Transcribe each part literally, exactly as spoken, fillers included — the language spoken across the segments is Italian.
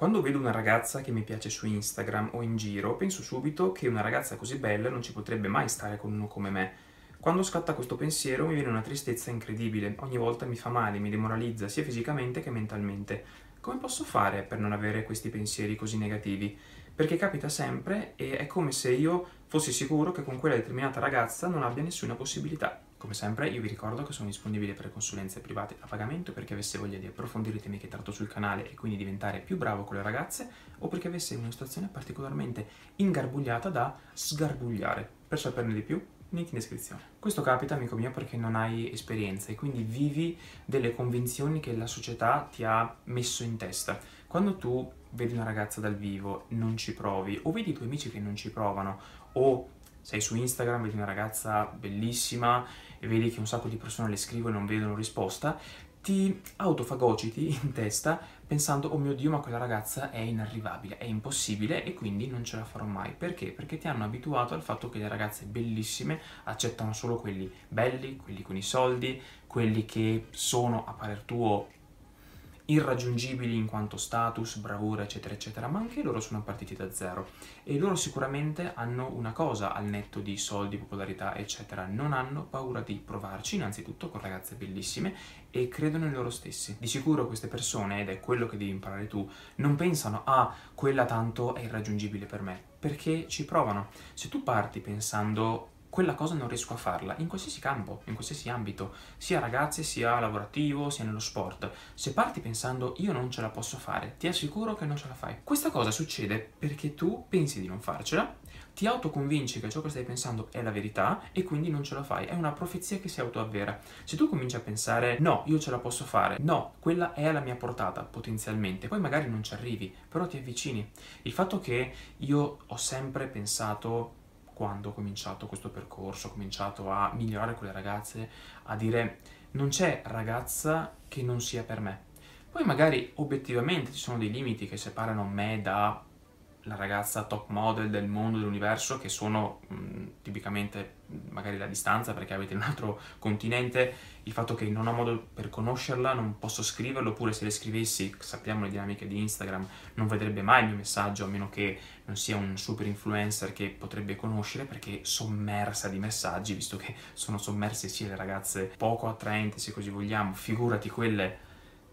Quando vedo una ragazza che mi piace su Instagram o in giro, penso subito che una ragazza così bella non ci potrebbe mai stare con uno come me. Quando scatta questo pensiero mi viene una tristezza incredibile, ogni volta mi fa male, mi demoralizza sia fisicamente che mentalmente. Come posso fare per non avere questi pensieri così negativi? Perché capita sempre e è come se io fossi sicuro che con quella determinata ragazza non abbia nessuna possibilità. Come sempre io vi ricordo che sono disponibile per consulenze private a pagamento perché avesse voglia di approfondire i temi che tratto sul canale e quindi diventare più bravo con le ragazze o perché avesse una situazione particolarmente ingarbugliata da sgarbugliare. Per saperne di più, link in descrizione. Questo capita, amico mio, perché non hai esperienza e quindi vivi delle convinzioni che la società ti ha messo in testa. Quando tu vedi una ragazza dal vivo, non ci provi, o vedi i tuoi amici che non ci provano, o sei su Instagram, vedi una ragazza bellissima e vedi che un sacco di persone le scrivono e non vedono risposta, ti autofagociti in testa pensando oh mio Dio, ma quella ragazza è inarrivabile, è impossibile e quindi non ce la farò mai. Perché? Perché ti hanno abituato al fatto che le ragazze bellissime accettano solo quelli belli, quelli con i soldi, quelli che sono a parer tuo irraggiungibili in quanto status, bravura, eccetera, eccetera, ma anche loro sono partiti da zero e loro sicuramente hanno una cosa al netto di soldi, popolarità, eccetera, non hanno paura di provarci innanzitutto con ragazze bellissime e credono in loro stessi. Di sicuro queste persone, ed è quello che devi imparare tu, non pensano ah, quella tanto è irraggiungibile per me, perché ci provano. Se tu parti pensando quella cosa non riesco a farla, in qualsiasi campo, in qualsiasi ambito, sia ragazzi, sia lavorativo, sia nello sport. Se parti pensando io non ce la posso fare, ti assicuro che non ce la fai. Questa cosa succede perché tu pensi di non farcela, ti autoconvinci che ciò che stai pensando è la verità e quindi non ce la fai, è una profezia che si autoavvera. Se tu cominci a pensare no, io ce la posso fare, no, quella è alla mia portata potenzialmente, poi magari non ci arrivi, però ti avvicini. Il fatto che io ho sempre pensato, quando ho cominciato questo percorso, ho cominciato a migliorare con le ragazze, a dire non c'è ragazza che non sia per me. Poi magari obiettivamente ci sono dei limiti che separano me da la ragazza top model del mondo, dell'universo, che sono mh, tipicamente magari la distanza perché avete un altro continente, il fatto che non ho modo per conoscerla, non posso scriverlo, oppure se le scrivessi, sappiamo le dinamiche di Instagram, non vedrebbe mai il mio messaggio, a meno che non sia un super influencer che potrebbe conoscere perché è sommersa di messaggi, visto che sono sommerse sia le ragazze poco attraenti, se così vogliamo, figurati quelle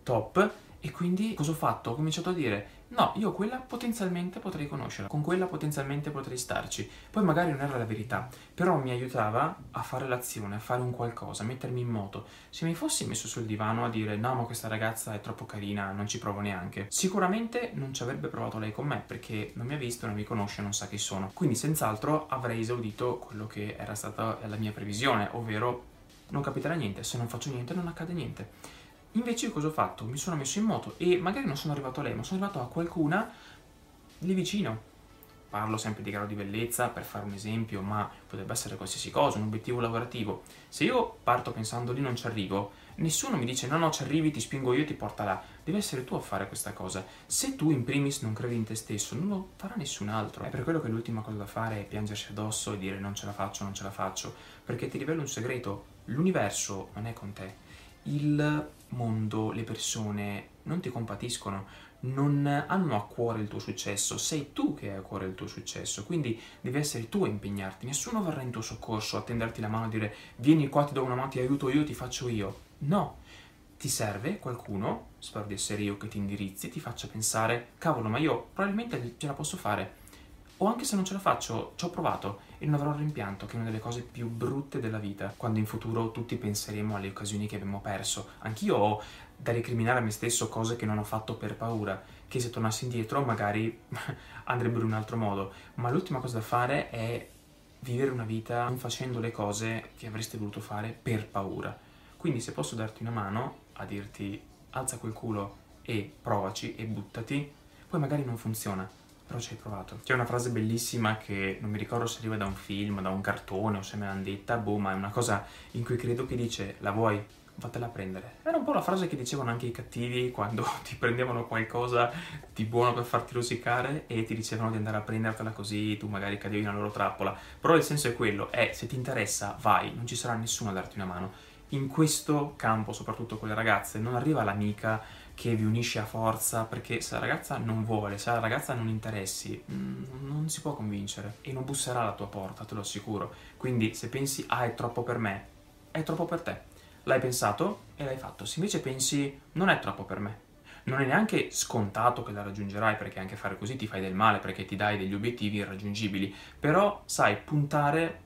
top. E quindi cosa ho fatto? Ho cominciato a dire no, io quella potenzialmente potrei conoscerla, con quella potenzialmente potrei starci. Poi magari non era la verità, però mi aiutava a fare l'azione, a fare un qualcosa, a mettermi in moto. Se mi fossi messo sul divano a dire no, ma questa ragazza è troppo carina, non ci provo neanche, sicuramente non ci avrebbe provato lei con me, perché non mi ha visto, non mi conosce, non sa chi sono. Quindi senz'altro avrei esaudito quello che era stata la mia previsione, ovvero non capiterà niente, se non faccio niente non accade niente. Invece io cosa ho fatto? Mi sono messo in moto e magari non sono arrivato a lei, ma sono arrivato a qualcuna lì vicino. Parlo sempre di grado di bellezza per fare un esempio, ma potrebbe essere qualsiasi cosa, un obiettivo lavorativo. Se io parto pensando lì non ci arrivo, nessuno mi dice no no ci arrivi, ti spingo io, ti porta là. Devi essere tu a fare questa cosa. Se tu in primis non credi in te stesso, non lo farà nessun altro. È per quello che l'ultima cosa da fare è piangersi addosso e dire non ce la faccio, non ce la faccio, perché ti rivelo un segreto, l'universo non è con te. Il mondo, le persone non ti compatiscono, non hanno a cuore il tuo successo, sei tu che hai a cuore il tuo successo, quindi devi essere tu a impegnarti, nessuno verrà in tuo soccorso a tenderti la mano e dire vieni qua, ti do una mano, ti aiuto io, ti faccio io. No, ti serve qualcuno, spero di essere io, che ti indirizzi, ti faccia pensare cavolo, ma io probabilmente ce la posso fare. O anche se non ce la faccio, ci ho provato e non avrò rimpianto, che è una delle cose più brutte della vita, quando in futuro tutti penseremo alle occasioni che abbiamo perso. Anch'io ho da recriminare a me stesso cose che non ho fatto per paura, che se tornassi indietro magari andrebbero in un altro modo. Ma l'ultima cosa da fare è vivere una vita non facendo le cose che avreste voluto fare per paura. Quindi se posso darti una mano a dirti alza quel culo e provaci e buttati, poi magari non funziona, però ci hai provato. C'è una frase bellissima che non mi ricordo se arriva da un film, da un cartone o se me l'hanno detta, boh, ma è una cosa in cui credo, che dice la vuoi? Fatela prendere. Era un po' la frase che dicevano anche i cattivi quando ti prendevano qualcosa di buono per farti rosicare e ti dicevano di andare a prendertela così tu magari cadevi nella loro trappola. Però il senso è quello, è se ti interessa vai, non ci sarà nessuno a darti una mano. In questo campo, soprattutto con le ragazze, non arriva l'amica che vi unisce a forza, perché se la ragazza non vuole, se la ragazza non interessi, non si può convincere e non busserà alla tua porta, te lo assicuro. Quindi se pensi, ah, è troppo per me, è troppo per te, l'hai pensato e l'hai fatto. Se invece pensi, non è troppo per me, non è neanche scontato che la raggiungerai, perché anche fare così ti fai del male, perché ti dai degli obiettivi irraggiungibili, però sai, puntare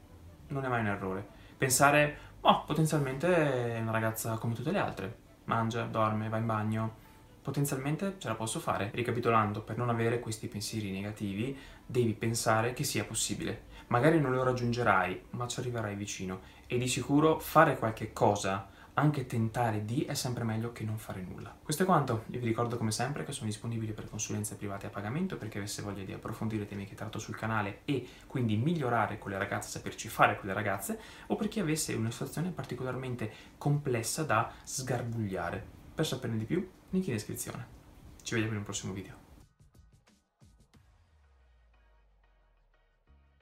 non è mai un errore. Pensare, oh, potenzialmente è una ragazza come tutte le altre, mangia, dorme, va in bagno, potenzialmente ce la posso fare. Ricapitolando, per non avere questi pensieri negativi, devi pensare che sia possibile. Magari non lo raggiungerai, ma ci arriverai vicino, e di sicuro fare qualche cosa, anche tentare di, è sempre meglio che non fare nulla. Questo è quanto. Io vi ricordo come sempre che sono disponibile per consulenze private a pagamento, perché avesse voglia di approfondire temi che tratto sul canale e quindi migliorare con le ragazze, saperci fare con le ragazze, o per chi avesse una situazione particolarmente complessa da sgarbugliare. Per saperne di più, link in descrizione. Ci vediamo in un prossimo video.